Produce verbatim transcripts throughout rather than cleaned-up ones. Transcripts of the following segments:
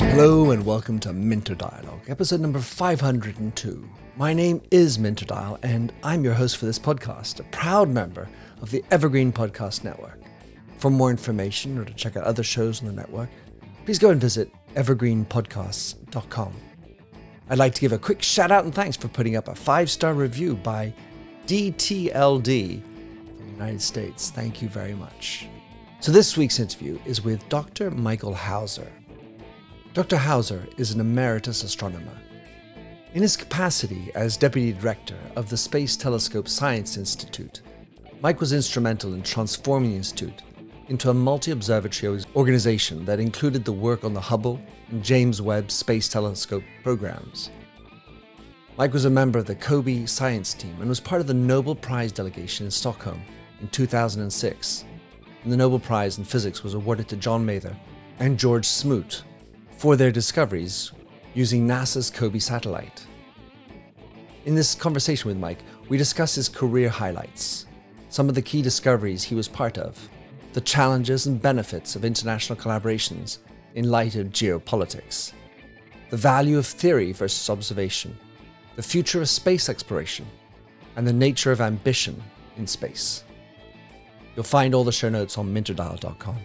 Hello and welcome to Minter Dialogue, episode number five hundred two. My name is Minter Dial and I'm your host for this podcast, a proud member of the Evergreen Podcast Network. For more information or to check out other shows on the network, please go and visit evergreen podcasts dot com. I'd like to give a quick shout out and thanks for putting up a five-star review by D T L D from the United States. Thank you very much. So this week's interview is with Doctor Michael Hauser. Doctor Hauser is an emeritus astronomer. In his capacity as Deputy Director of the Space Telescope Science Institute, Mike was instrumental in transforming the Institute into a multi-observatory organization that included the work on the Hubble and James Webb Space Telescope programs. Mike was a member of the COBE science team and was part of the Nobel Prize delegation in Stockholm in two thousand six. And the Nobel Prize in Physics was awarded to John Mather and George Smoot for their discoveries using NASA's COBE satellite. In this conversation with Mike, we discuss his career highlights, some of the key discoveries he was part of, the challenges and benefits of international collaborations in light of geopolitics, the value of theory versus observation, the future of space exploration, and the nature of ambition in space. You'll find all the show notes on minter dial dot com.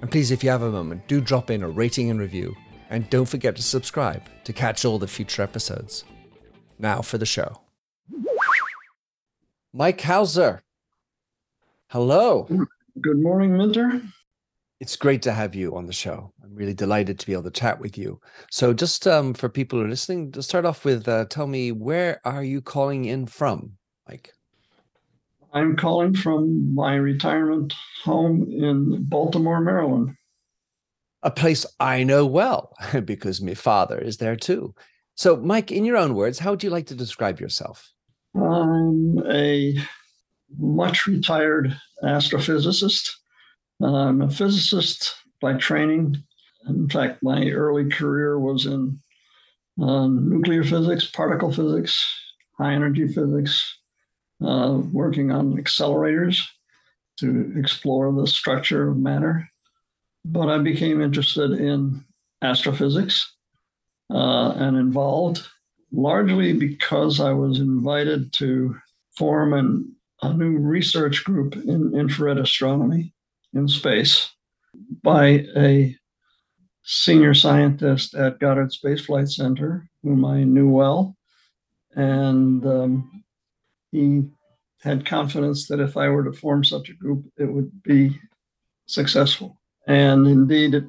And please, if you have a moment, do drop in a rating and review, and don't forget to subscribe to catch all the future episodes. Now for the show. Mike Hauser, hello. Good morning, Minter. It's great to have you on the show. I'm really delighted to be able to chat with you. So just um, for people who are listening, to start off with, uh, tell me, where are you calling in from, Mike? I'm calling from my retirement home in Baltimore, Maryland. A place I know well, because my father is there too. So, Mike, in your own words, how would you like to describe yourself? I'm a much retired astrophysicist. I'm a physicist by training. In fact, my early career was in uh, nuclear physics, particle physics, high energy physics, uh, working on accelerators to explore the structure of matter. But I became interested in astrophysics uh, and involved largely because I was invited to form an, a new research group in infrared astronomy in space by a senior scientist at Goddard Space Flight Center, whom I knew well. And um, he had confidence that if I were to form such a group, it would be successful. And indeed, it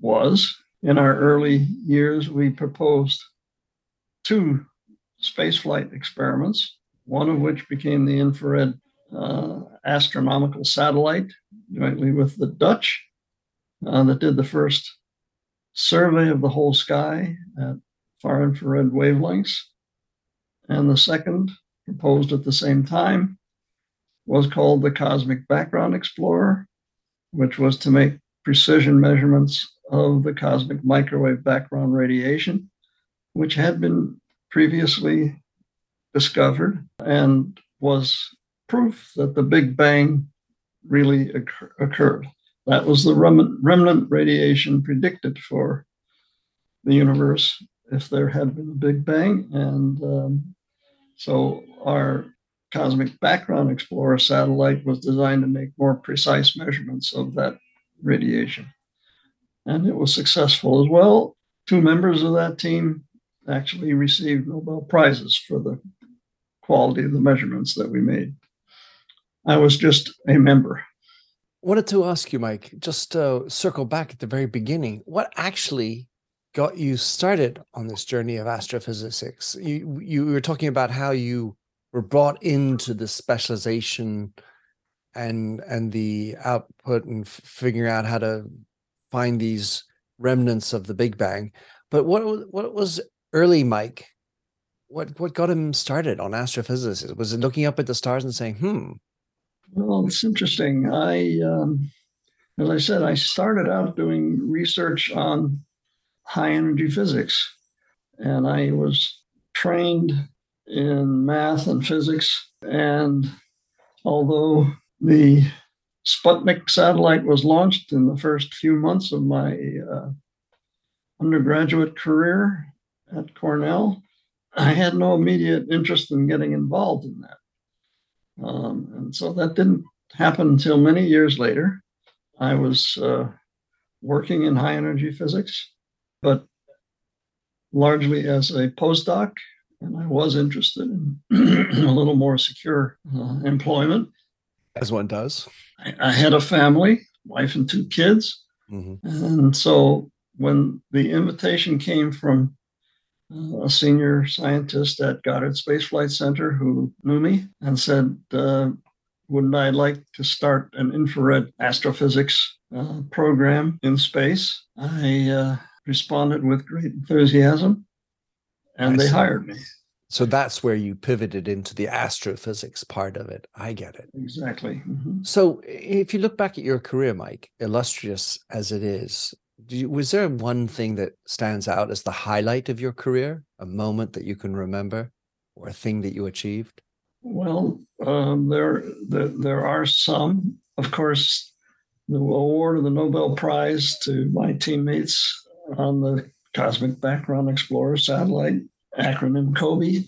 was. In our early years, we proposed two spaceflight experiments, one of which became the infrared uh, astronomical satellite, jointly with the Dutch, uh, that did the first survey of the whole sky at far infrared wavelengths. And the second, proposed at the same time, was called the Cosmic Background Explorer, which was to make precision measurements of the cosmic microwave background radiation, which had been previously discovered and was proof that the Big Bang really occur- occurred. That was the rem- remnant radiation predicted for the universe if there had been a Big Bang. And um, so our Cosmic Background Explorer satellite was designed to make more precise measurements of that radiation. And it was successful as well. Two members of that team actually received Nobel Prizes for the quality of the measurements that we made. I was just a member. Wanted to ask you, Mike, just uh, circle back at the very beginning. What actually got you started on this journey of astrophysics? You, you were talking about how you were brought into the specialization and and the output and f- figuring out how to find these remnants of the Big Bang. But what what was early Mike? What what got him started on astrophysics? Was it looking up at the stars and saying, hmm? Well, it's interesting. I, um, as I said, I started out doing research on high energy physics, and I was trained in math and physics. And although the Sputnik satellite was launched in the first few months of my uh, undergraduate career at Cornell. I had no immediate interest in getting involved in that. Um, and so that didn't happen until many years later. I was uh, working in high energy physics, but largely as a postdoc, and I was interested in a little more secure uh, employment. As one does. I, I had a family, wife and two kids. Mm-hmm. And so when the invitation came from uh, a senior scientist at Goddard Space Flight Center who knew me and said, uh, wouldn't I like to start an infrared astrophysics uh, program in space? I uh, responded with great enthusiasm, and I they see. hired me. So that's where you pivoted into the astrophysics part of it. I get it. Exactly. Mm-hmm. So if you look back at your career, Mike, illustrious as it is, do you, was there one thing that stands out as the highlight of your career, a moment that you can remember or a thing that you achieved? Well, um, there, there, there are some. Of course, the award of the Nobel Prize to my teammates on the Cosmic Background Explorer satellite, acronym COBE,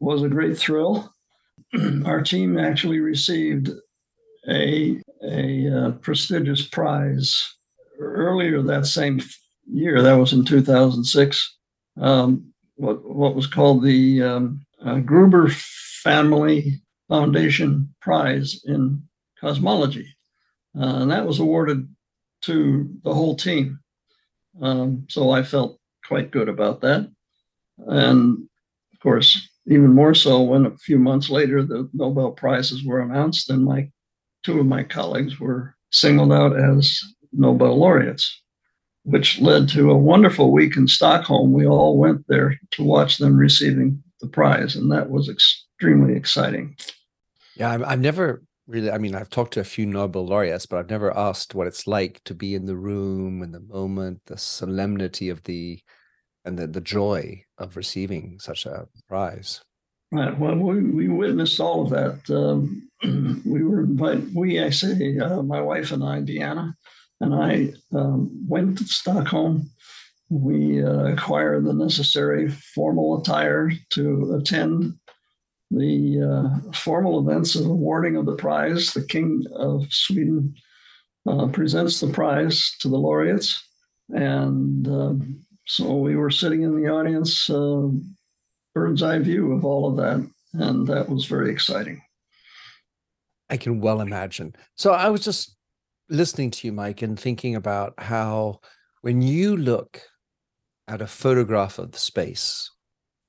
was a great thrill. Our team actually received a, a uh, prestigious prize earlier that same year. That was in two thousand six, um, what, what was called the um, uh, Gruber Family Foundation Prize in Cosmology. Uh, and that was awarded to the whole team. Um, so I felt quite good about that. And of course, even more so when a few months later, the Nobel Prizes were announced and my two of my colleagues were singled out as Nobel laureates, which led to a wonderful week in Stockholm. We all went there to watch them receiving the prize, and that was extremely exciting. Yeah, I've, I've never really, I mean, I've talked to a few Nobel laureates, but I've never asked what it's like to be in the room and the moment, the solemnity of the and the, the joy of receiving such a prize. Right. Well, we, we witnessed all of that. Um, we were invited, we, I say, uh, my wife and I, Deanna, and I um, went to Stockholm. We uh, acquired the necessary formal attire to attend the uh, formal events of awarding of the prize. The King of Sweden uh, presents the prize to the laureates, and uh, so we were sitting in the audience, uh, bird's eye view of all of that, and that was very exciting. I can well imagine. So I was just listening to you, Mike, and thinking about how when you look at a photograph of the space,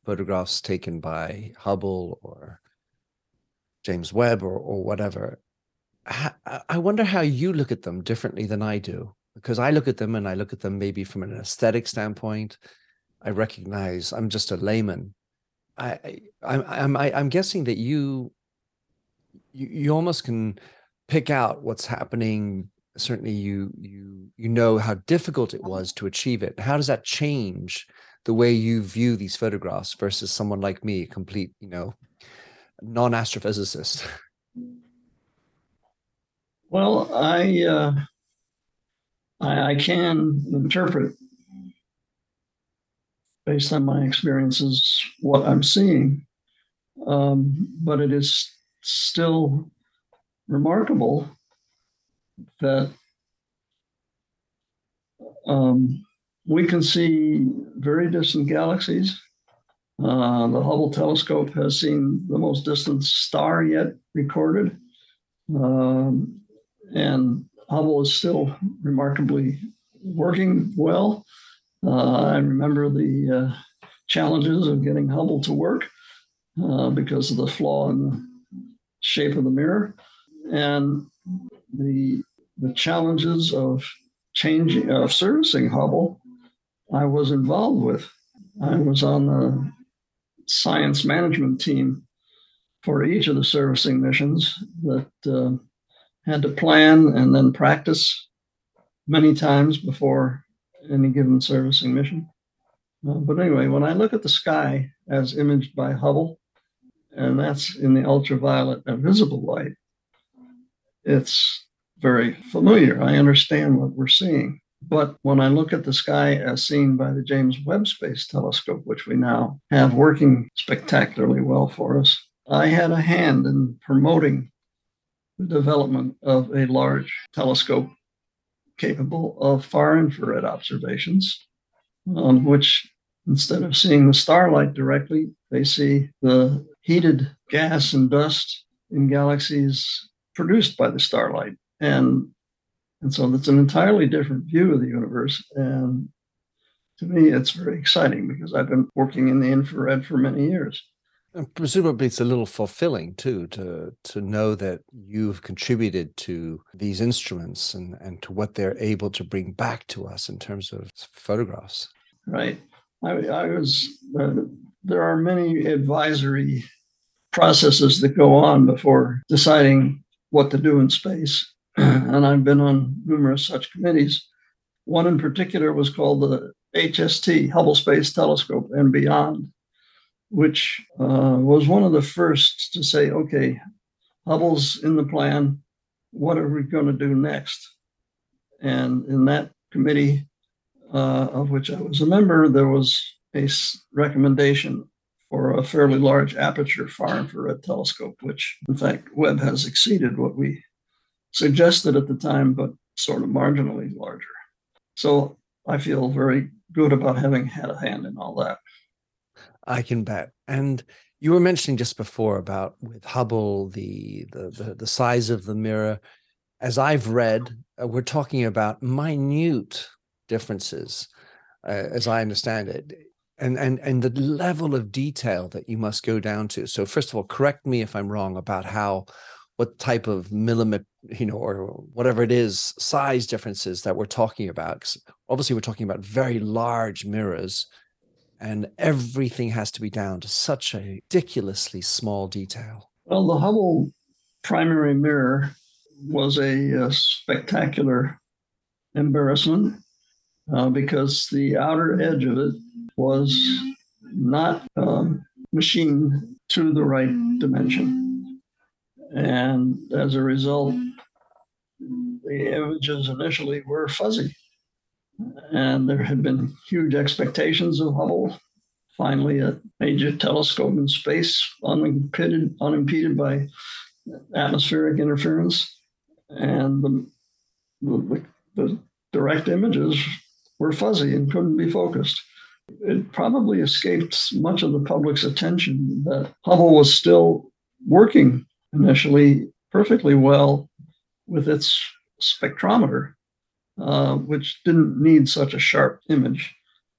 photographs taken by Hubble or James Webb or, or whatever, I wonder how you look at them differently than I do. Because I look at them and I look at them maybe from an aesthetic standpoint. I recognize I'm just a layman. I, I, I'm, I, I'm guessing that you, you, you almost can pick out what's happening. Certainly, you, you, you know how difficult it was to achieve it. How does that change the way you view these photographs versus someone like me, a complete, you know, non-astrophysicist? Well, I. Uh... I can interpret, based on my experiences, what I'm seeing, um, but it is still remarkable that um, we can see very distant galaxies. Uh, the Hubble telescope has seen the most distant star yet recorded, um, and Hubble is still remarkably working well. Uh, I remember the uh, challenges of getting Hubble to work uh, because of the flaw in the shape of the mirror, and the the challenges of changing of servicing Hubble. I was involved with. I was on the science management team for each of the servicing missions that. Uh, had to plan and then practice many times before any given servicing mission. Uh, but anyway, when I look at the sky as imaged by Hubble, and that's in the ultraviolet and visible light, it's very familiar. I understand what we're seeing. But when I look at the sky as seen by the James Webb Space Telescope, which we now have working spectacularly well for us, I had a hand in promoting the development of a large telescope capable of far infrared observations, on which instead of seeing the starlight directly, they see the heated gas and dust in galaxies produced by the starlight. And And so that's an entirely different view of the universe. And to me, it's very exciting because I've been working in the infrared for many years. And presumably it's a little fulfilling too, to, to know that you've contributed to these instruments and, and to what they're able to bring back to us in terms of photographs. Right. I, I was, uh, there are many advisory processes that go on before deciding what to do in space. And I've been on numerous such committees. One in particular was called the H S T, Hubble Space Telescope and Beyond, which uh, was one of the first to say, okay, Hubble's in the plan. What are we going to do next? And in that committee, uh, of which I was a member, there was a recommendation for a fairly large aperture far infrared telescope, which in fact Webb has exceeded what we suggested at the time, but sort of marginally larger. So I feel very good about having had a hand in all that. I can bet. And you were mentioning just before about with Hubble, the the the, the size of the mirror. As I've read, uh, we're talking about minute differences, uh, as I understand it, and and and the level of detail that you must go down to. So first of all, correct me if I'm wrong about how. What type of millimeter, you know, or whatever it is, size differences that we're talking about. Because obviously, we're talking about very large mirrors, and everything has to be down to such a ridiculously small detail. Well, the Hubble primary mirror was a, a spectacular embarrassment uh, because the outer edge of it was not um, machined to the right dimension. And as a result, the images initially were fuzzy. And there had been huge expectations of Hubble, finally a major telescope in space, unimpeded, unimpeded by atmospheric interference. And the, the, the direct images were fuzzy and couldn't be focused. It probably escaped much of the public's attention that Hubble was still working initially perfectly well with its spectrometer, uh, which didn't need such a sharp image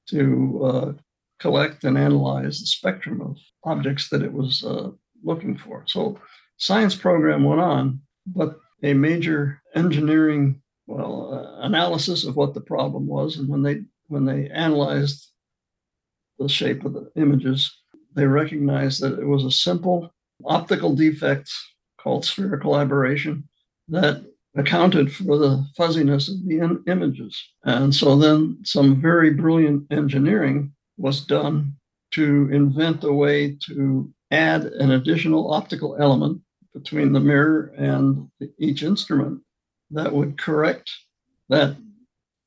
to uh, collect and analyze the spectrum of objects that it was uh, looking for. So science program went on, but a major engineering well uh, analysis of what the problem was, and when they when they analyzed the shape of the images, they recognized that it was a simple optical defects called spherical aberration that accounted for the fuzziness of the in- images. And so then some very brilliant engineering was done to invent a way to add an additional optical element between the mirror and each instrument that would correct that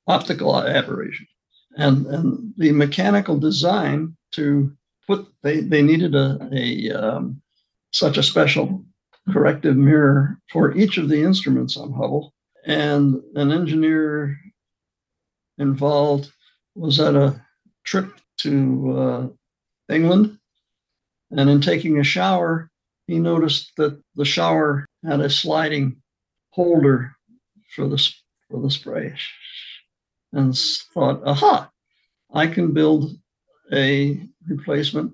optical aberration. And, and the mechanical design to put, they, they needed a, a um, such a special corrective mirror for each of the instruments on Hubble. And an engineer involved was at a trip to uh, England. And in taking a shower, he noticed that the shower had a sliding holder for the, for the spray and thought, aha, I can build a replacement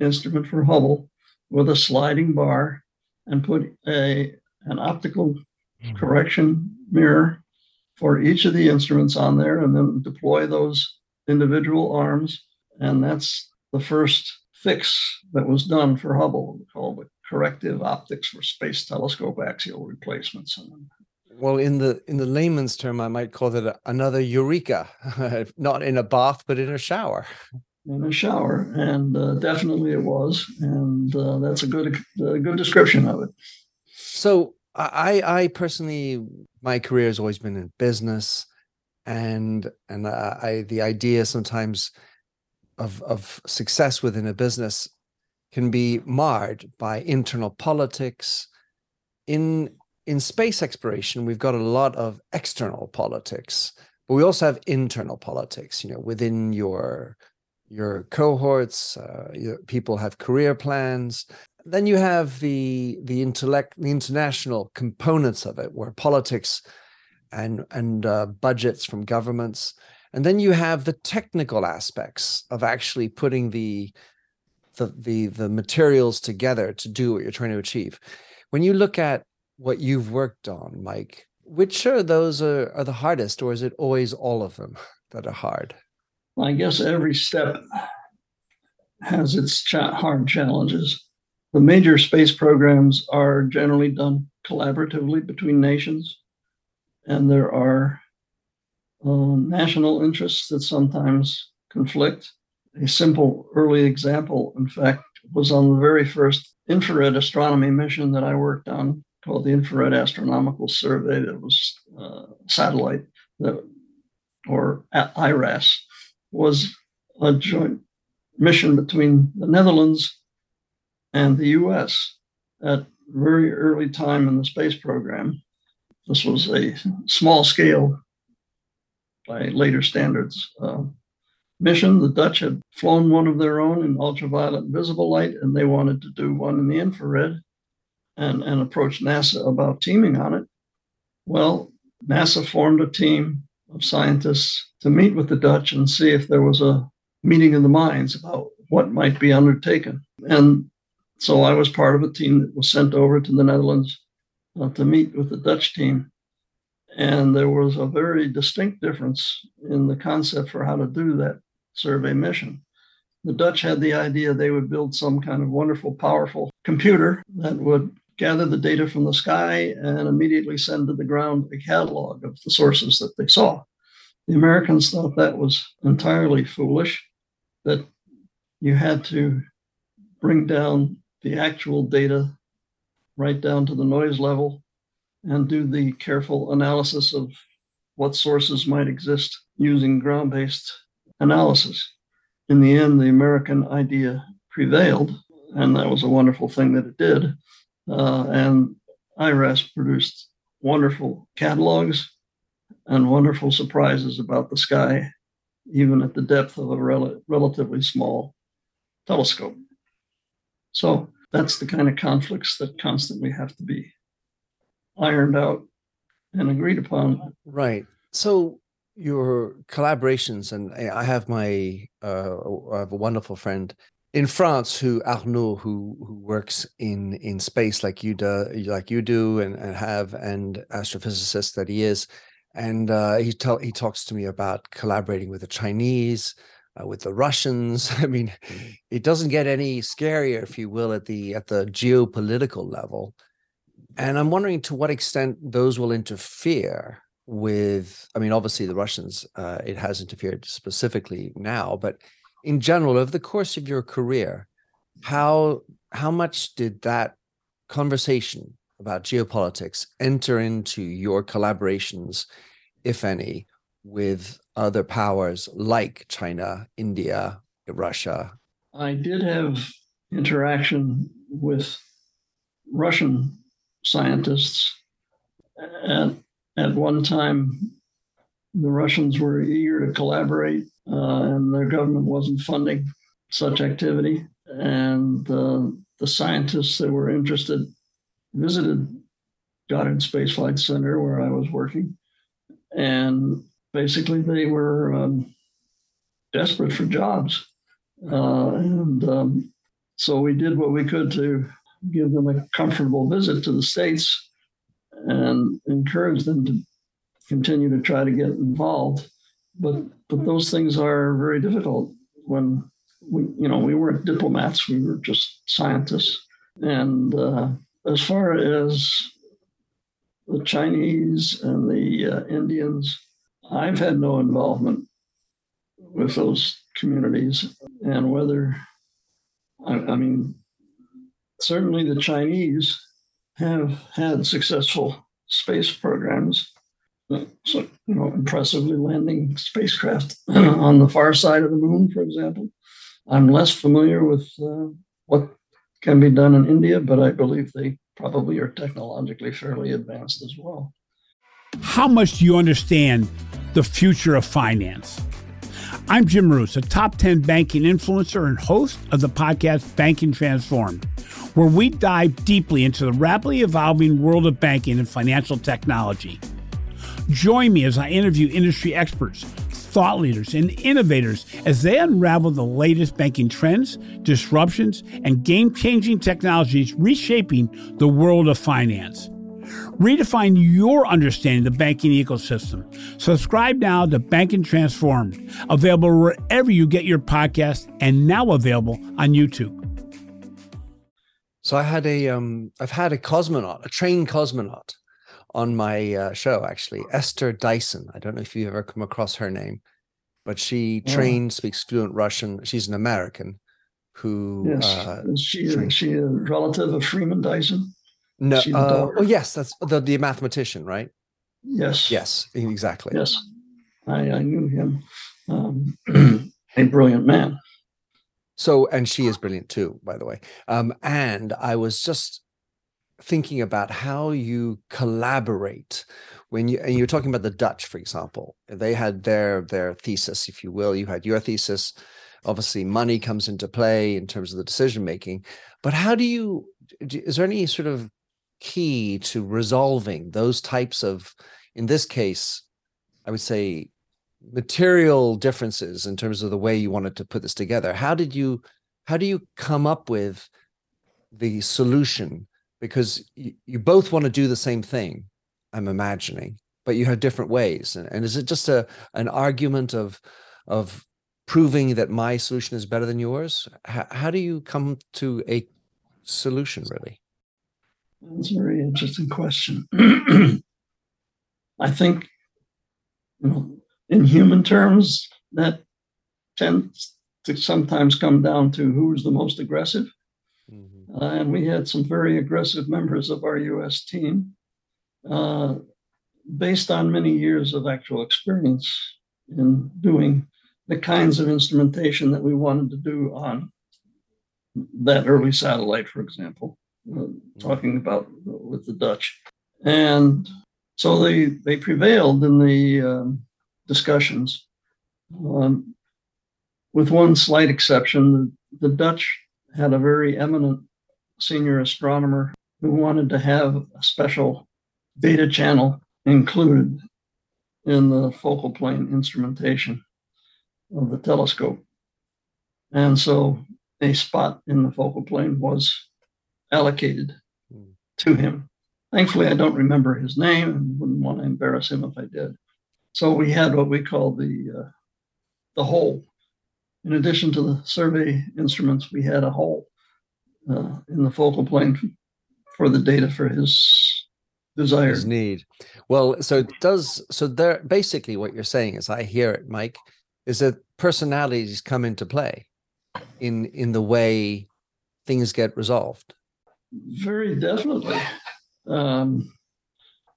instrument for Hubble with a sliding bar and put a an optical correction mirror for each of the instruments on there and then deploy those individual arms. And that's the first fix that was done for Hubble, called the corrective optics for space telescope axial replacements. Well, in the in the layman's term, I might call that another eureka, not in a bath, but in a shower. In a shower, and uh, definitely it was, and uh, that's a good a good description of it. So I, I personally, my career has always been in business, and and I, I the idea sometimes of of success within a business can be marred by internal politics. In in space exploration, we've got a lot of external politics, but we also have internal politics. You know, within your your cohorts, uh, your, people have career plans. Then you have the the intellect, the international components of it, where politics and and uh, budgets from governments, and then you have the technical aspects of actually putting the the the, the materials together to do what you're trying to achieve. When you look at what you've worked on, Mike, which of those are, are the hardest, or is it always all of them that are hard? I guess every step has its cha- hard challenges. The major space programs are generally done collaboratively between nations, and there are uh, national interests that sometimes conflict. A simple early example, in fact, was on the very first infrared astronomy mission that I worked on, called the Infrared Astronomical Survey. That was uh, satellite, that, or I R A S, was a joint mission between the Netherlands and the U S at very early time in the space program. This was a small scale, by later standards, uh, mission. The Dutch had flown one of their own in ultraviolet and visible light, and they wanted to do one in the infrared and, and approached NASA about teaming on it. Well, NASA formed a team of scientists to meet with the Dutch and see if there was a meeting of the minds about what might be undertaken. And so I was part of a team that was sent over to the Netherlands uh, to meet with the Dutch team. And there was a very distinct difference in the concept for how to do that survey mission. The Dutch had the idea they would build some kind of wonderful, powerful computer that would gather the data from the sky and immediately send to the ground a catalog of the sources that they saw. The Americans thought that was entirely foolish, that you had to bring down the actual data right down to the noise level and do the careful analysis of what sources might exist using ground-based analysis. In the end, the American idea prevailed, and that was a wonderful thing that it did. Uh, and I R A S produced wonderful catalogs and wonderful surprises about the sky, even at the depth of a rel- relatively small telescope. So that's the kind of conflicts that constantly have to be ironed out and agreed upon. Right. So your collaborations, and I have my, uh, I have a wonderful friend in France who, Arnaud, who, who works in, in space like you do, like you do and, and have, and astrophysicist that he is. And uh, he, tell, he talks to me about collaborating with the Chinese, uh, with the Russians. I mean, it doesn't get any scarier, if you will, at the at the geopolitical level. And I'm wondering to what extent those will interfere with, I mean, obviously the Russians, uh, it has interfered specifically now, but in general, over the course of your career, how how much did that conversation about geopolitics enter into your collaborations, if any, with other powers like China, India, Russia? I did have interaction with Russian scientists. At, at one time, the Russians were eager to collaborate, uh, and their government wasn't funding such activity. And uh, the scientists that were interested visited Goddard Space Flight Center, where I was working. And basically, they were um, desperate for jobs. Uh, and um, so we did what we could to give them a comfortable visit to the States and encourage them to continue to try to get involved. But but those things are very difficult when we, you know, we weren't diplomats, we were just scientists. And uh, as far as the Chinese and the uh, Indians, I've had no involvement with those communities. And whether, I, I mean, certainly the Chinese have had successful space programs, so, you know, impressively landing spacecraft on the far side of the moon, for example. I'm less familiar with uh, what can be done in India, but I believe they probably are technologically fairly advanced as well. How much do you understand the future of finance? I'm Jim Roos, a top ten banking influencer and host of the podcast Banking Transformed, where we dive deeply into the rapidly evolving world of banking and financial technology. Join me as I interview industry experts, thought leaders, and innovators as they unravel the latest banking trends, disruptions, and game-changing technologies reshaping the world of finance. Redefine your understanding of the banking ecosystem. Subscribe now to Banking Transformed, available wherever you get your podcast and now available on YouTube. So I had a, um, I've had a cosmonaut, a trained cosmonaut on my uh, show, actually, Esther Dyson. I don't know if you've ever come across her name, but she yeah. trained, speaks fluent Russian. She's an American who... Yes, uh, she, trained... she a relative of Freeman Dyson? No. Uh, oh, yes. That's the, the mathematician, right? Yes. Yes, exactly. Yes. I, I knew him. Um, a brilliant man. So, and she is brilliant too, by the way. Um, and I was just thinking about how you collaborate when you, and you're talking about the Dutch, for example. They had their, their thesis, if you will. You had your thesis. Obviously, money comes into play in terms of the decision-making. But how do you, do, is there any sort of key to resolving those types of, in this case, I would say material differences in terms of the way you wanted to put this together? How did you, how do you come up with the solution? Because you, you both want to do the same thing, I'm imagining, but you have different ways. And, and is it just a an argument of, of proving that my solution is better than yours? How, how do you come to a solution, really? That's a very interesting question. I think, you know, in human terms, that tends to sometimes come down to who's the most aggressive. Mm-hmm. Uh, and we had some very aggressive members of our U S team, uh, based on many years of actual experience in doing the kinds of instrumentation that we wanted to do on that early satellite, for example, uh, talking about with the Dutch. And so they, they prevailed in the um, discussions, um, with one slight exception. The, the Dutch had a very eminent senior astronomer who wanted to have a special data channel included in the focal plane instrumentation of the telescope. And so a spot in the focal plane was allocated mm. to him. Thankfully, I don't remember his name and wouldn't want to embarrass him if I did. So we had what we called the uh, the hole. In addition to the survey instruments, we had a hole uh, in the focal plane for the data for his desired his need. Well, so it does. So there, basically, what you're saying, as I hear it, Mike, is that personalities come into play in in the way things get resolved. Very definitely. Um,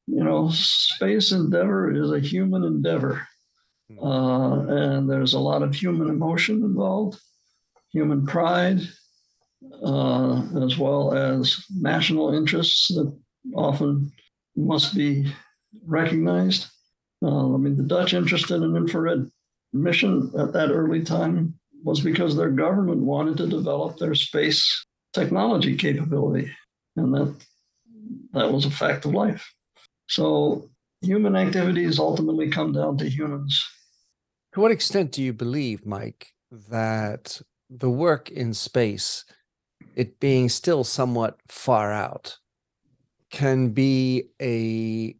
you know, space endeavor is a human endeavor. Uh, and there's a lot of human emotion involved, human pride, uh, as well as national interests that often must be recognized. Uh, I mean, the Dutch interest in an infrared mission at that early time was because their government wanted to develop their space technology capability, and that that was a fact of life. So human activities ultimately come down to humans. To what extent do you believe, Mike, that the work in space, it being still somewhat far out, can be a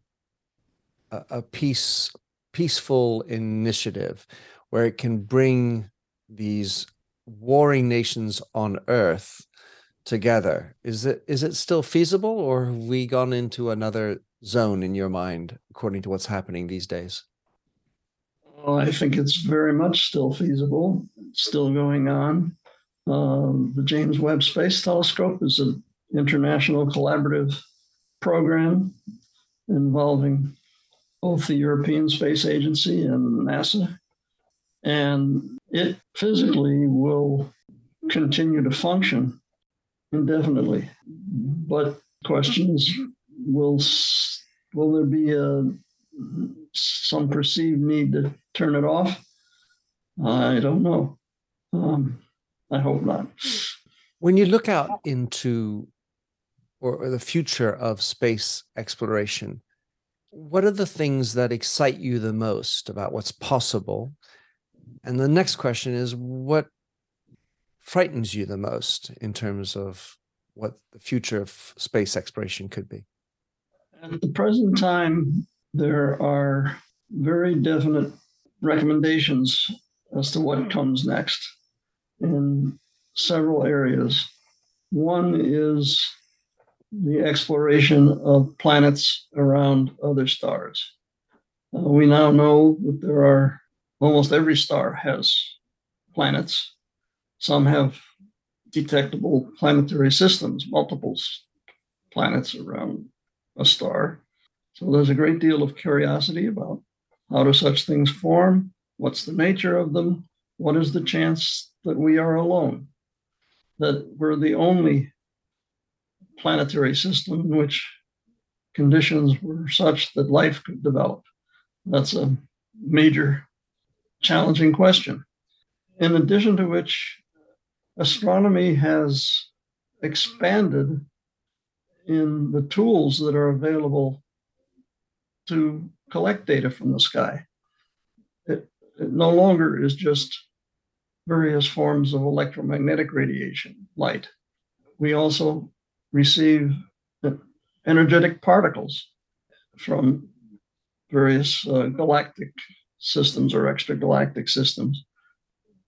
a peace peaceful initiative where it can bring these warring nations on Earth together? Is it is it still feasible, or have we gone into another zone in your mind according to what's happening these days? Well, I think it's very much still feasible. It's still going on. Um, the James Webb Space Telescope is an international collaborative program involving both the European Space Agency and NASA. And it physically will continue to function indefinitely. But questions, will will there be a, some perceived need to turn it off? I don't know. Um, I hope not. When you look out into or, or the future of space exploration, what are the things that excite you the most about what's possible? And the next question is, what frightens you the most in terms of what the future of space exploration could be? At the present time, there are very definite recommendations as to what comes next in several areas. One is the exploration of planets around other stars. Uh, we now know that there are, almost every star has planets. Some have detectable planetary systems, multiple planets around a star. So there's a great deal of curiosity about how do such things form, what's the nature of them, what is the chance that we are alone, that we're the only planetary system in which conditions were such that life could develop. That's a major challenging question. In addition to which, astronomy has expanded in the tools that are available to collect data from the sky. It, it no longer is just various forms of electromagnetic radiation, light. We also receive energetic particles from various uh, galactic systems or extragalactic systems.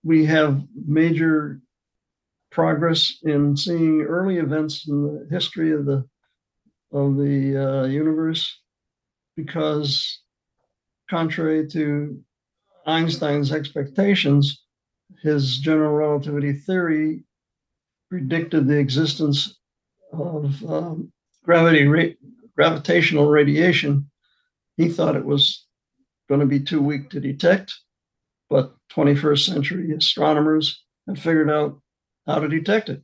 We have major progress in seeing early events in the history of the of the uh, universe, because contrary to Einstein's expectations, his general relativity theory predicted the existence of um, gravity, ra- gravitational radiation. He thought it was going to be too weak to detect, but twenty-first century astronomers have figured out how to detect it,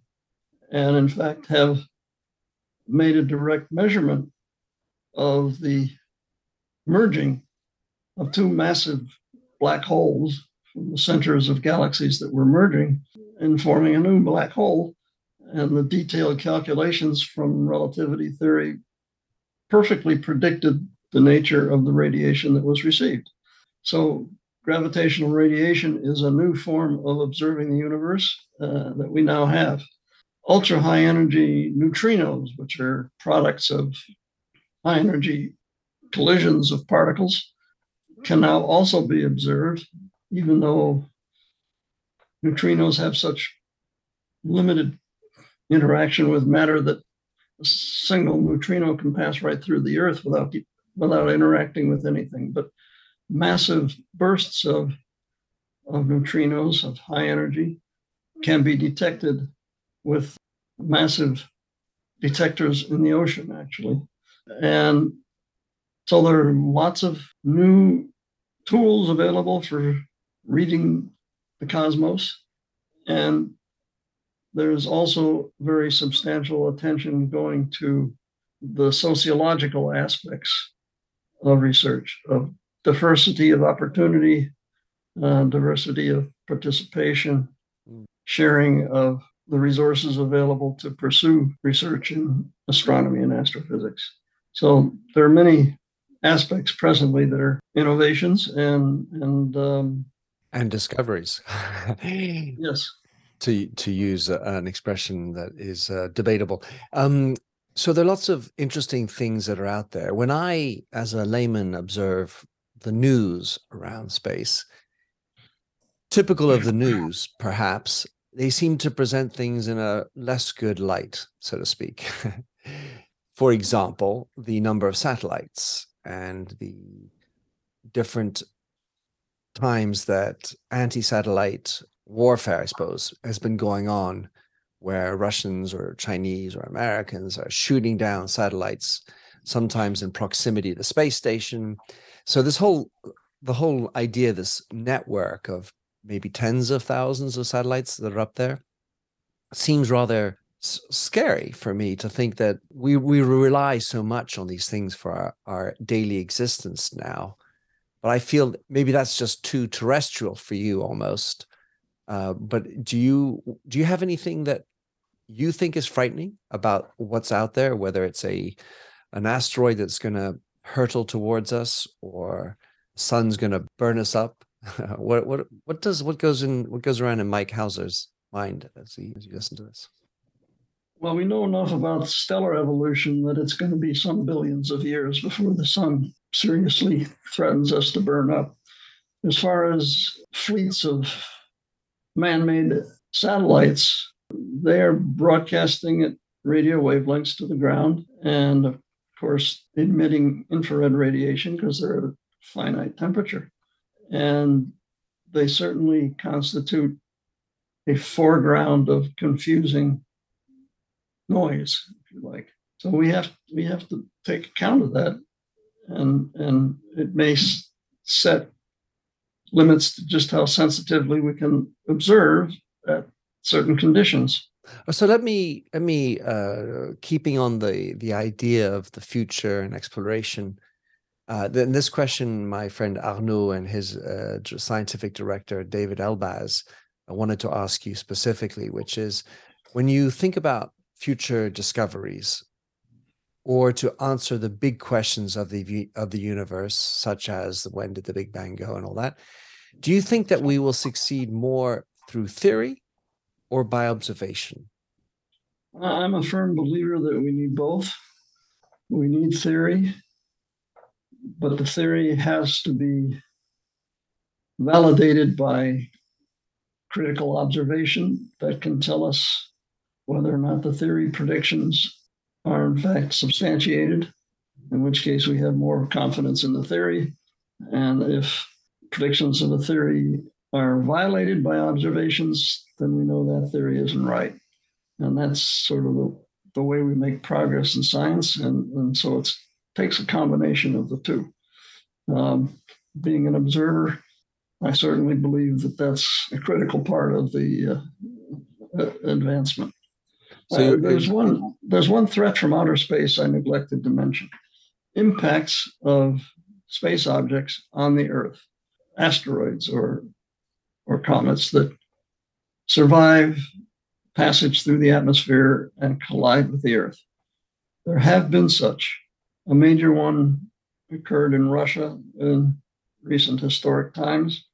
and in fact have made a direct measurement of the merging of two massive black holes from the centers of galaxies that were merging and forming a new black hole. And the detailed calculations from relativity theory perfectly predicted the nature of the radiation that was received. So gravitational radiation is a new form of observing the universe uh, that we now have. Ultra-high energy neutrinos, which are products of high energy collisions of particles, can now also be observed, even though neutrinos have such limited interaction with matter that a single neutrino can pass right through the Earth without without interacting with anything. But massive bursts of, of neutrinos of high energy can be detected with massive detectors in the ocean, actually. And so there are lots of new tools available for reading the cosmos. And there's also very substantial attention going to the sociological aspects of research, of diversity of opportunity, uh, diversity of participation, sharing of the resources available to pursue research in astronomy and astrophysics. So there are many aspects presently that are innovations and and um, and discoveries. Yes. To to use an expression that is uh, debatable. Um, so there are lots of interesting things that are out there. When I, as a layman, observe the news around space, typical of the news, perhaps, they seem to present things in a less good light, so to speak. For example, the number of satellites and the different times that anti-satellite warfare, I suppose, has been going on, where Russians or Chinese or Americans are shooting down satellites sometimes in proximity to the space station. So this whole, the whole idea, this network of maybe tens of thousands of satellites that are up there, seems rather s- scary for me to think that we we rely so much on these things for our, our daily existence now. But I feel maybe that's just too terrestrial for you almost. Uh, but do you do you have anything that you think is frightening about what's out there, whether it's a an asteroid that's going to hurtle towards us, or the sun's going to burn us up? what what what does what goes in what goes around in Mike Hauser's mind as he as you listen to this? Well, we know enough about stellar evolution that it's going to be some billions of years before the sun seriously threatens us to burn up. As far as fleets of man-made satellites, they are broadcasting at radio wavelengths to the ground and, of course, emitting infrared radiation because they're at a finite temperature. And they certainly constitute a foreground of confusing noise, if you like. So we have we have to take account of that, and and it may set limits to just how sensitively we can observe at certain conditions. So let me let me uh, keeping on the the idea of the future and exploration. Uh, then this question, my friend Arnaud and his uh, scientific director David Elbaz, I wanted to ask you specifically, which is, when you think about future discoveries, or to answer the big questions of the of the universe, such as when did the Big Bang go and all that, do you think that we will succeed more through theory or by observation? I'm a firm believer that we need both. We need theory, but the theory has to be validated by critical observation that can tell us whether or not the theory predictions are in fact substantiated, in which case we have more confidence in the theory. And if predictions of a theory are violated by observations, then we know that theory isn't right. And that's sort of the, the way we make progress in science. And, and so it takes a combination of the two. Um, being an observer, I certainly believe that that's a critical part of the uh, advancement. So uh, there's one there's one threat from outer space I neglected to mention: impacts of space objects on the Earth, asteroids or or comets that survive passage through the atmosphere and collide with the Earth. There have been such. A major one occurred in Russia in recent historic times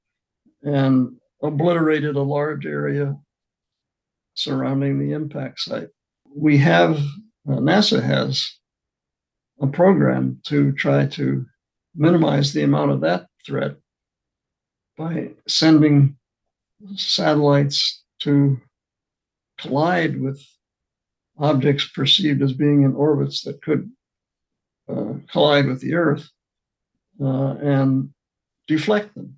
and obliterated a large area surrounding the impact site. We have, uh, NASA has a program to try to minimize the amount of that threat by sending satellites to collide with objects perceived as being in orbits that could uh, collide with the Earth uh, and deflect them.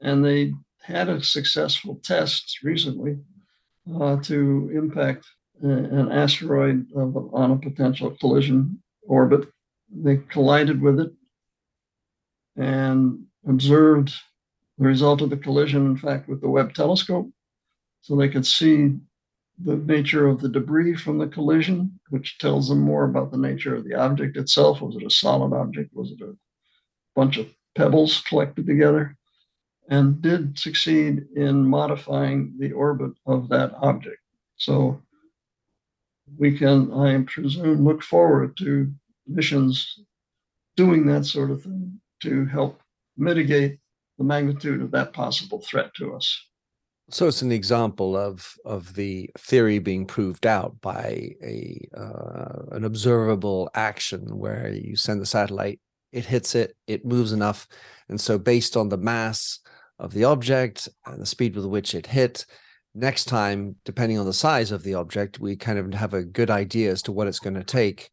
And they had a successful test recently Uh, to impact uh, an asteroid of, on a potential collision orbit. They collided with it and observed the result of the collision, in fact, with the Webb telescope. So they could see the nature of the debris from the collision, which tells them more about the nature of the object itself. Was it a solid object? Was it a bunch of pebbles collected together? And did succeed in modifying the orbit of that object. So we can, I presume, look forward to missions doing that sort of thing to help mitigate the magnitude of that possible threat to us. So it's an example of of the theory being proved out by a uh, an observable action, where you send the satellite, it hits it, it moves enough, and so based on the mass of the object and the speed with which it hit, next time, depending on the size of the object, we kind of have a good idea as to what it's going to take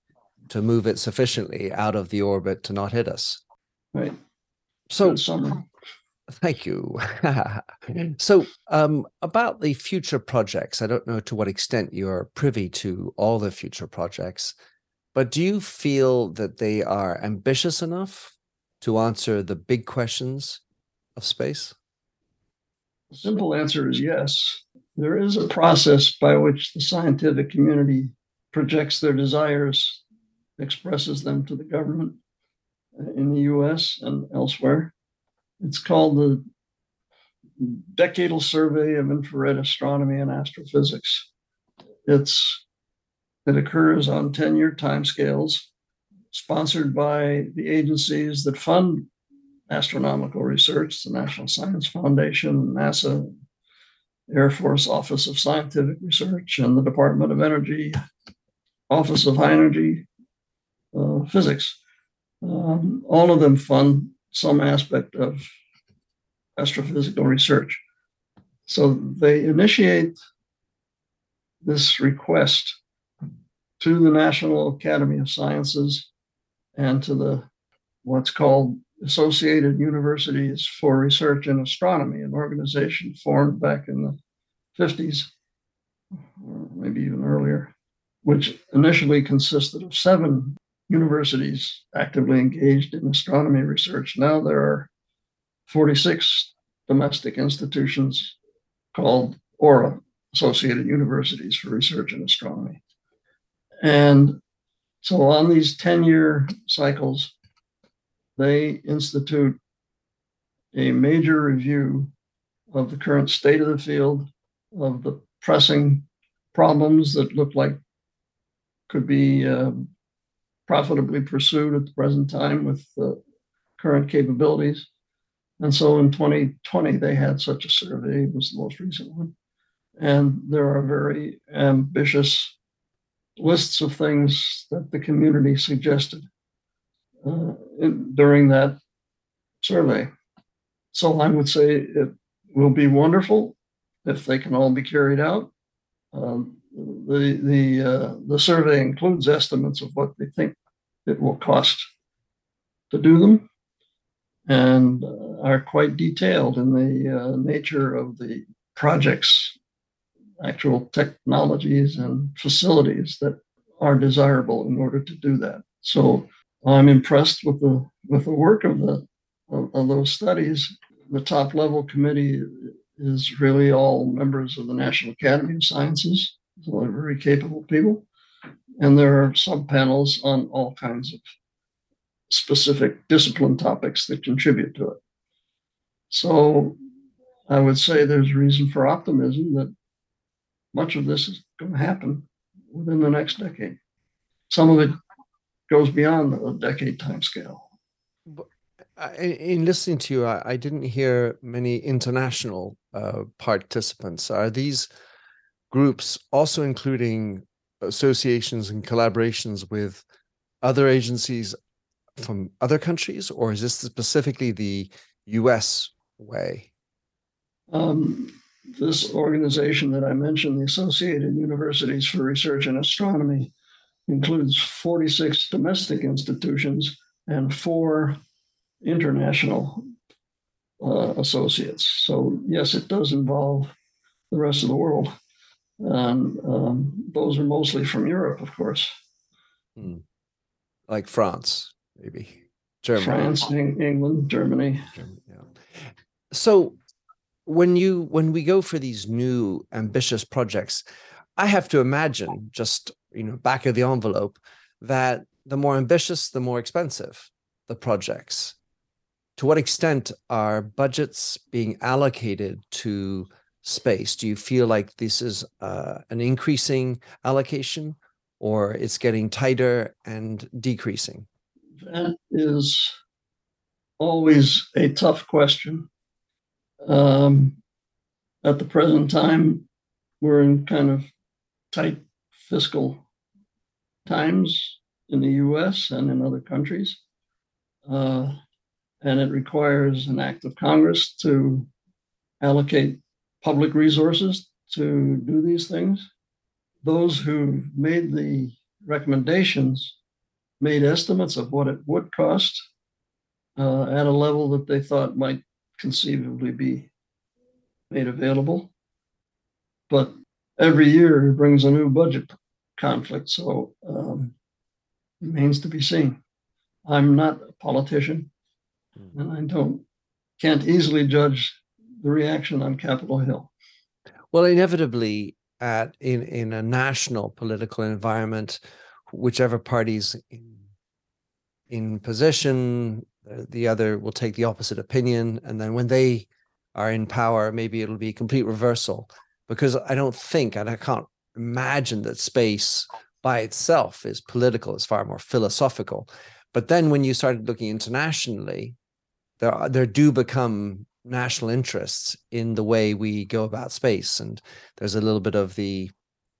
to move it sufficiently out of the orbit to not hit us. Right. So, thank you. So, um, about the future projects, I don't know to what extent you're privy to all the future projects, But do you feel that they are ambitious enough to answer the big questions of space? The simple answer is yes. There is a process by which the scientific community projects their desires, expresses them to the government in the U S and elsewhere. It's called the Decadal Survey of Infrared Astronomy and Astrophysics. It's It occurs on ten-year timescales, sponsored by the agencies that fund astronomical research, the National Science Foundation, NASA, Air Force Office of Scientific Research, and the Department of Energy, Office of High Energy uh, Physics. Um, all of them fund some aspect of astrophysical research. So they initiate this request to the National Academy of Sciences and to the what's called Associated Universities for Research in Astronomy, an organization formed back in the fifties, or maybe even earlier, which initially consisted of seven universities actively engaged in astronomy research. Now there are forty-six domestic institutions called AURA, Associated Universities for Research in Astronomy. And so on these ten-year cycles, they institute a major review of the current state of the field, of the pressing problems that look like could be uh, profitably pursued at the present time with the uh, current capabilities. And so in twenty twenty, they had such a survey. It was the most recent one. And there are very ambitious lists of things that the community suggested uh, in, during that survey. So I would say it will be wonderful if they can all be carried out. Um, the the uh, the survey includes estimates of what they think it will cost to do them, and uh, are quite detailed in the uh, nature of the projects, actual technologies and facilities that are desirable in order to do that. So I'm impressed with the with the work of the of, of those studies. The top level committee is really all members of the National Academy of Sciences, so they're very capable people. And there are sub-panels on all kinds of specific discipline topics that contribute to it. So I would say there's reason for optimism that much of this is going to happen within the next decade. Some of it goes beyond the decade timescale. In listening to you, I didn't hear many international uh, participants. Are these groups also including associations and collaborations with other agencies from other countries, or is this specifically the U S way? Um, This organization that I mentioned, the Associated Universities for Research in Astronomy, includes forty-six domestic institutions and four international uh, associates. So, yes, it does involve the rest of the world. Um, um, those are mostly from Europe, of course. Hmm. Like France, maybe. Germany. France, Eng- England, Germany. Germany, yeah. So, When you when we go for these new ambitious projects, I have to imagine, just you know, back of the envelope, that the more ambitious, the more expensive the projects. To what extent are budgets being allocated to space? Do you feel like this is uh, an increasing allocation, or it's getting tighter and decreasing? That is always a tough question. Um, at the present time, we're in kind of tight fiscal times in the U S and in other countries. Uh, and it requires an act of Congress to allocate public resources to do these things. Those who made the recommendations made estimates of what it would cost uh, at a level that they thought might conceivably be made available. But every year brings a new budget conflict. So um, remains to be seen. I'm not a politician, and I don't can't easily judge the reaction on Capitol Hill. Well, inevitably, at in in a national political environment, whichever party's in, in position, the other will take the opposite opinion, and then when they are in power, maybe it'll be a complete reversal. Because I don't think, and I can't imagine that space by itself is political; it's far more philosophical. But then, when you started looking internationally, there are, there do become national interests in the way we go about space, and there's a little bit of the,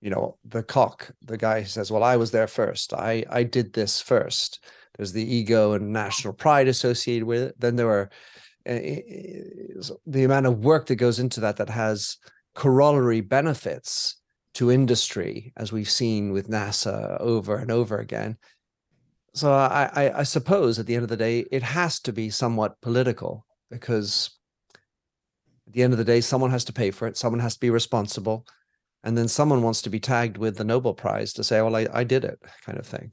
you know, the cock, the guy who says, "Well, I was there first. I I did this first." There's the ego and national pride associated with it. Then there are uh, the amount of work that goes into that that has corollary benefits to industry, as we've seen with NASA over and over again. So I, I, I suppose at the end of the day, it has to be somewhat political, because at the end of the day, someone has to pay for it. Someone has to be responsible. And then someone wants to be tagged with the Nobel Prize to say, well, I, I did it, kind of thing.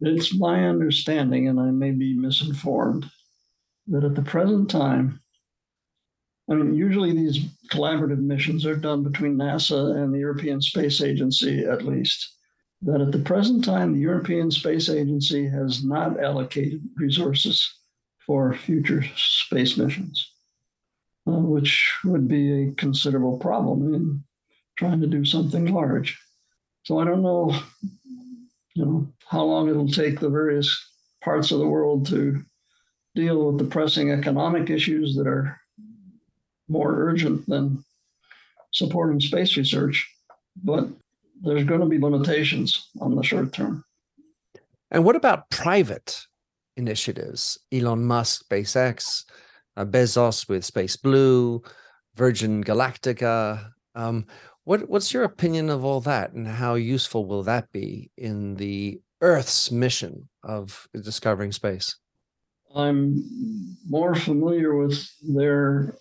It's my understanding, and I may be misinformed, that at the present time, I mean, usually these collaborative missions are done between NASA and the European Space Agency, at least, that at the present time, the European Space Agency has not allocated resources for future space missions, uh, which would be a considerable problem in trying to do something large. So I don't know, you know, how long it'll take the various parts of the world to deal with the pressing economic issues that are more urgent than supporting space research, but there's going to be limitations on the short term. And what about private initiatives? Elon Musk, SpaceX, uh, Bezos with Space Blue, Virgin Galactica. Um, what, what's your opinion of all that, and how useful will that be in the Earth's mission of discovering space? I'm more familiar with their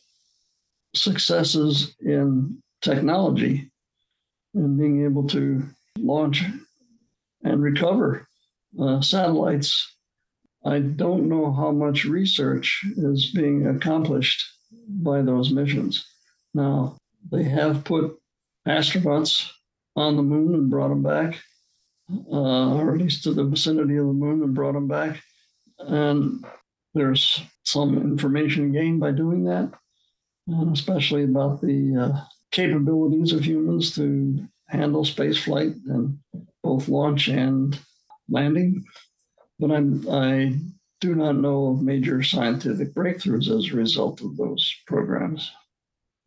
successes in technology and being able to launch and recover uh, satellites. I don't know how much research is being accomplished by those missions. Now, they have put astronauts on the moon and brought them back, uh, or at least to the vicinity of the moon and brought them back. And there's some information gained by doing that, and especially about the uh, capabilities of humans to handle space flight and both launch and landing. But I'm, I do not know of major scientific breakthroughs as a result of those programs.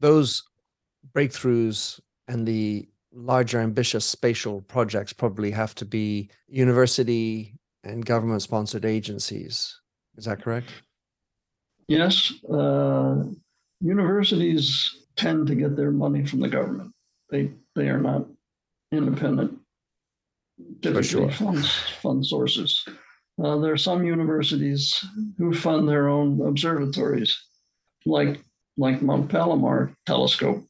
Those breakthroughs and the larger ambitious spatial projects probably have to be university and government-sponsored agencies. Is that correct? Yes. Uh, Universities tend to get their money from the government. They they are not independent, typically, sure. fund, fund sources. Uh, there are some universities who fund their own observatories, like like Mount Palomar Telescope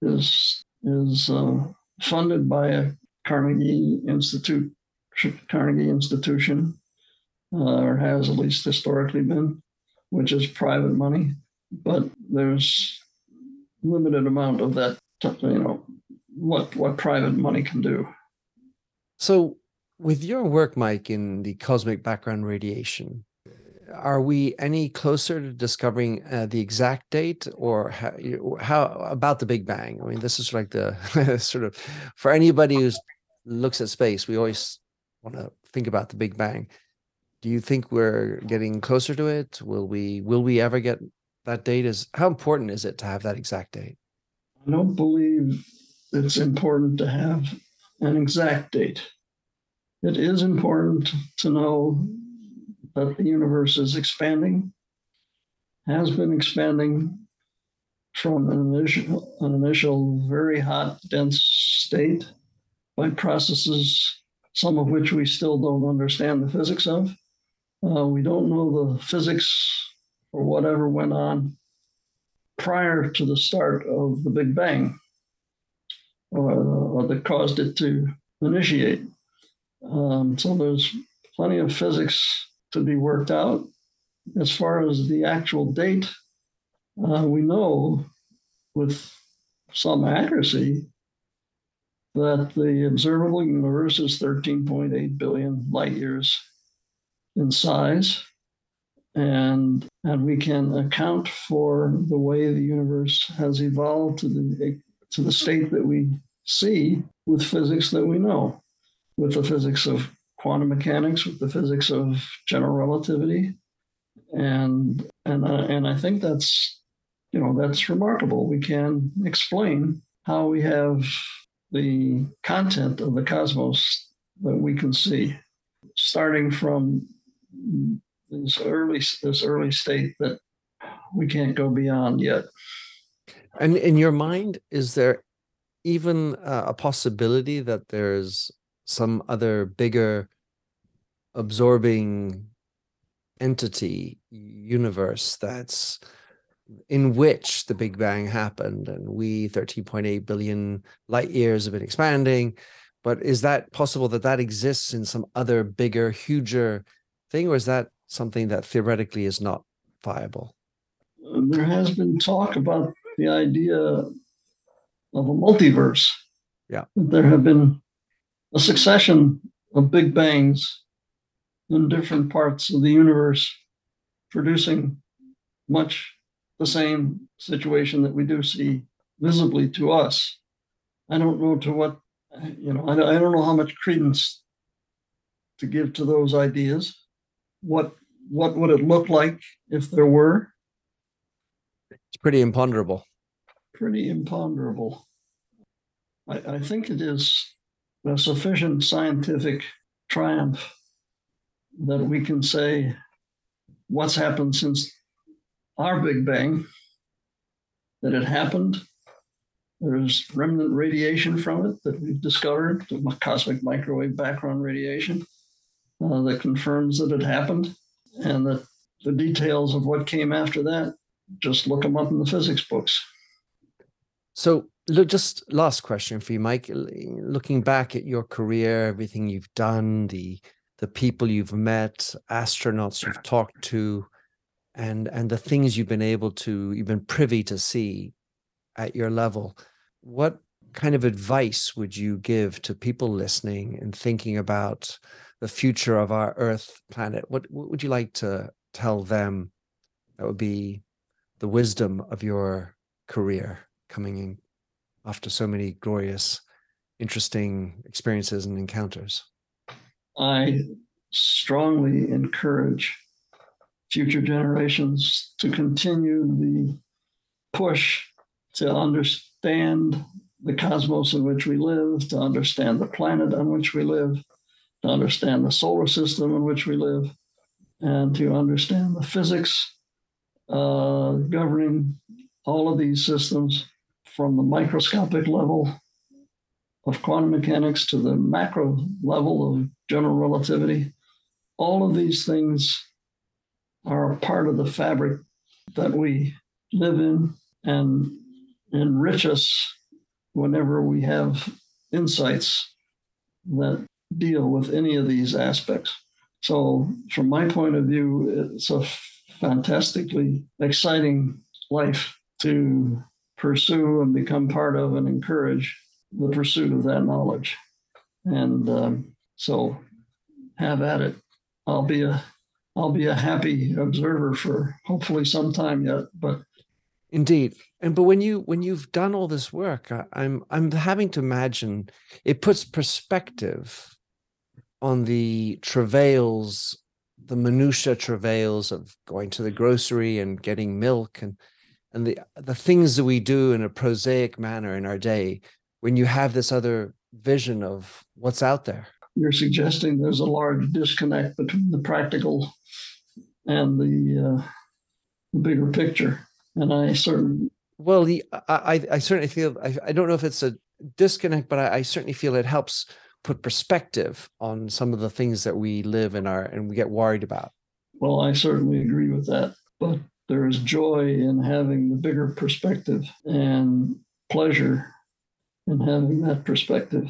is is uh, funded by a Carnegie Institute Carnegie institution, uh, or has at least historically been, which is private money. But there's limited amount of that, you know, what what private money can do. So with your work, Mike, in the cosmic background radiation, are we any closer to discovering uh, the exact date, or how, how about the Big Bang? I mean, this is like the sort of, for anybody who looks at space, we always want to think about the Big Bang. Do you think we're getting closer to it? Will we will we ever get that date? Is how important is it to have that exact date? I don't believe it's important to have an exact date. It is important to know that the universe is expanding, has been expanding from an initial, an initial very hot, dense state by processes, some of which we still don't understand the physics of. Uh, we don't know the physics or whatever went on prior to the start of the Big Bang, or, or that caused it to initiate. Um, so there's plenty of physics to be worked out. As far as the actual date, uh, we know with some accuracy that the observable universe is thirteen point eight billion light years in size. And, and we can account for the way the universe has evolved to the, to the state that we see with physics that we know, with the physics of quantum mechanics, with the physics of general relativity. And, and, uh, and I think that's, you know, that's remarkable. We can explain how we have the content of the cosmos that we can see, starting from this early this early state that we can't go beyond yet. And in your mind, is there even a possibility that there's some other bigger absorbing entity, universe, that's in which the Big Bang happened and we thirteen point eight billion light years have been expanding? But is that possible that that exists in some other bigger, huger thing, or is that something that theoretically is not viable? There has been talk about the idea of a multiverse. Yeah. There have been a succession of Big Bangs in different parts of the universe producing much the same situation that we do see visibly to us. I don't know to what, you know, I don't know how much credence to give to those ideas. What what would it look like if there were? It's pretty imponderable. Pretty imponderable. I, I think it is a sufficient scientific triumph that we can say what's happened since our Big Bang, that it happened. There's remnant radiation from it that we've discovered, the cosmic microwave background radiation, uh, that confirms that it happened, and that the details of what came after that, just look them up in the physics books. So look, just last question for you, Mike. Looking back at your career, everything you've done, the the people you've met, astronauts you've talked to, and and the things you've been able to, you've been privy to see at your level, what kind of advice would you give to people listening and thinking about the future of our Earth planet? What, what would you like to tell them that would be the wisdom of your career coming in after so many glorious, interesting experiences and encounters? I strongly encourage future generations to continue the push to understand the cosmos in which we live, to understand the planet on which we live, to understand the solar system in which we live, and to understand the physics uh, governing all of these systems, from the microscopic level of quantum mechanics to the macro level of general relativity. All of these things are a part of the fabric that we live in and enrich us whenever we have insights that deal with any of these aspects. So from my point of view, it's a fantastically exciting life to pursue and become part of and encourage the pursuit of that knowledge. And um, so have at it. I'll be a I'll be a happy observer for hopefully some time yet, but indeed. And but when you when you've done all this work, I, I'm I'm having to imagine it puts perspective on the travails, the minutiae travails of going to the grocery and getting milk and and the the things that we do in a prosaic manner in our day. When you have this other vision of what's out there, you're suggesting there's a large disconnect between the practical and the, uh, the bigger picture. And I certainly... Well, the, I, I certainly feel, I, I don't know if it's a disconnect, but I, I certainly feel it helps put perspective on some of the things that we live in our, and we get worried about. Well, I certainly agree with that. But there is joy in having the bigger perspective and pleasure in having that perspective.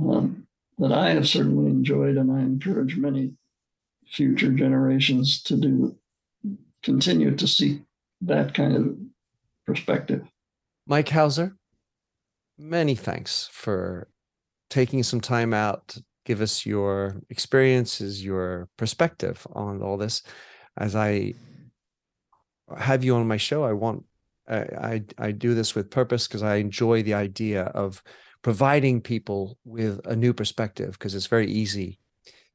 Um, that I have certainly enjoyed, and I encourage many future generations to do, continue to seek that kind of perspective. Mike Hauser, many thanks for taking some time out to give us your experiences, your perspective on all this. As I have you on my show, I want I I, I do this with purpose because I enjoy the idea of providing people with a new perspective, because it's very easy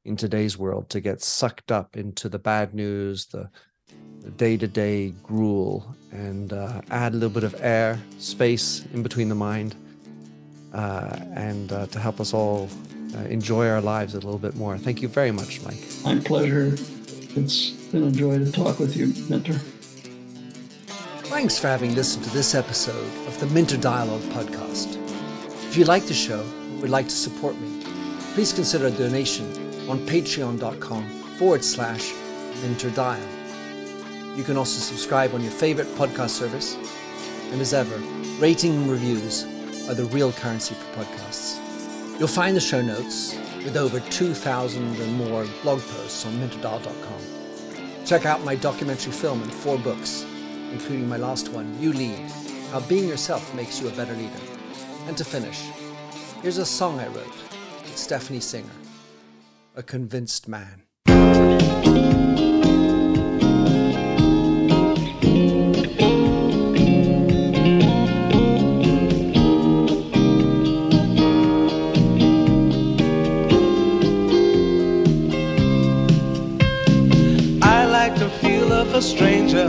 in today's world to get sucked up into the bad news, the, the day-to-day gruel, and uh, add a little bit of air, space in between the mind, uh, and uh, to help us all uh, enjoy our lives a little bit more. Thank you very much, Mike. My pleasure. It's been a joy to talk with you, Minter. Thanks for having listened to this episode of the Minter Dialogue podcast. If you like the show and would like to support me, please consider a donation on patreon.com forward slash Minterdial. You can also subscribe on your favorite podcast service. And as ever, rating and reviews are the real currency for podcasts. You'll find the show notes with over two thousand and more blog posts on Minterdial dot com. Check out my documentary film and four books, including my last one, You Lead, How Being Yourself Makes You a Better Leader. And to finish, here's a song I wrote with Stephanie Singer, A Convinced Man. I like the feel of a stranger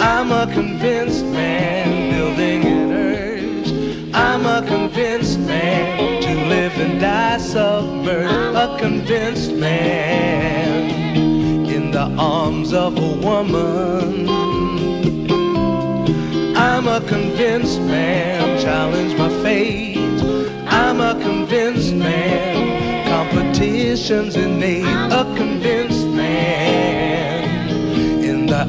I'm a convinced man building an earth. I'm a convinced man to live and die submerged. A convinced man in the arms of a woman. I'm a convinced man, challenge my fate. I'm a convinced man, competition's innate. A convinced man in the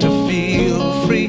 To feel free,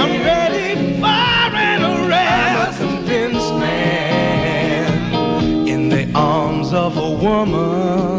I'm ready for an arrest. I'm a convinced man, arms of a woman.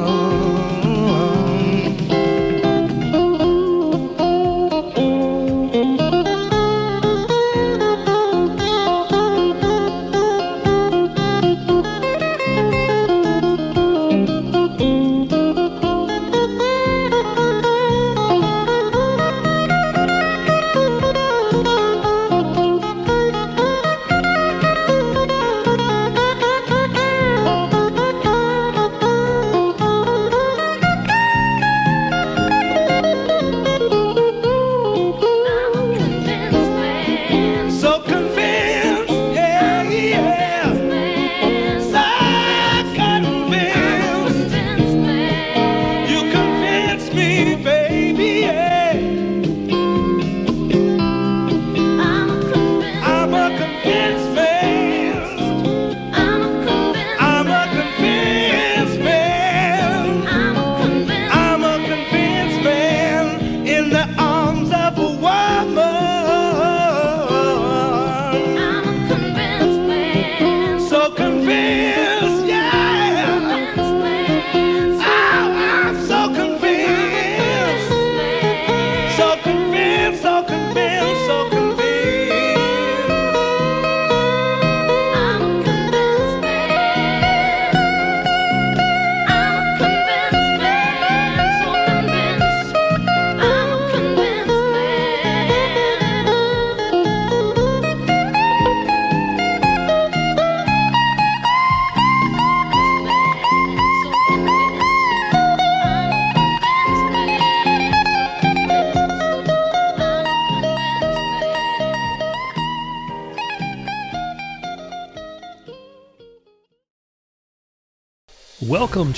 Welcome,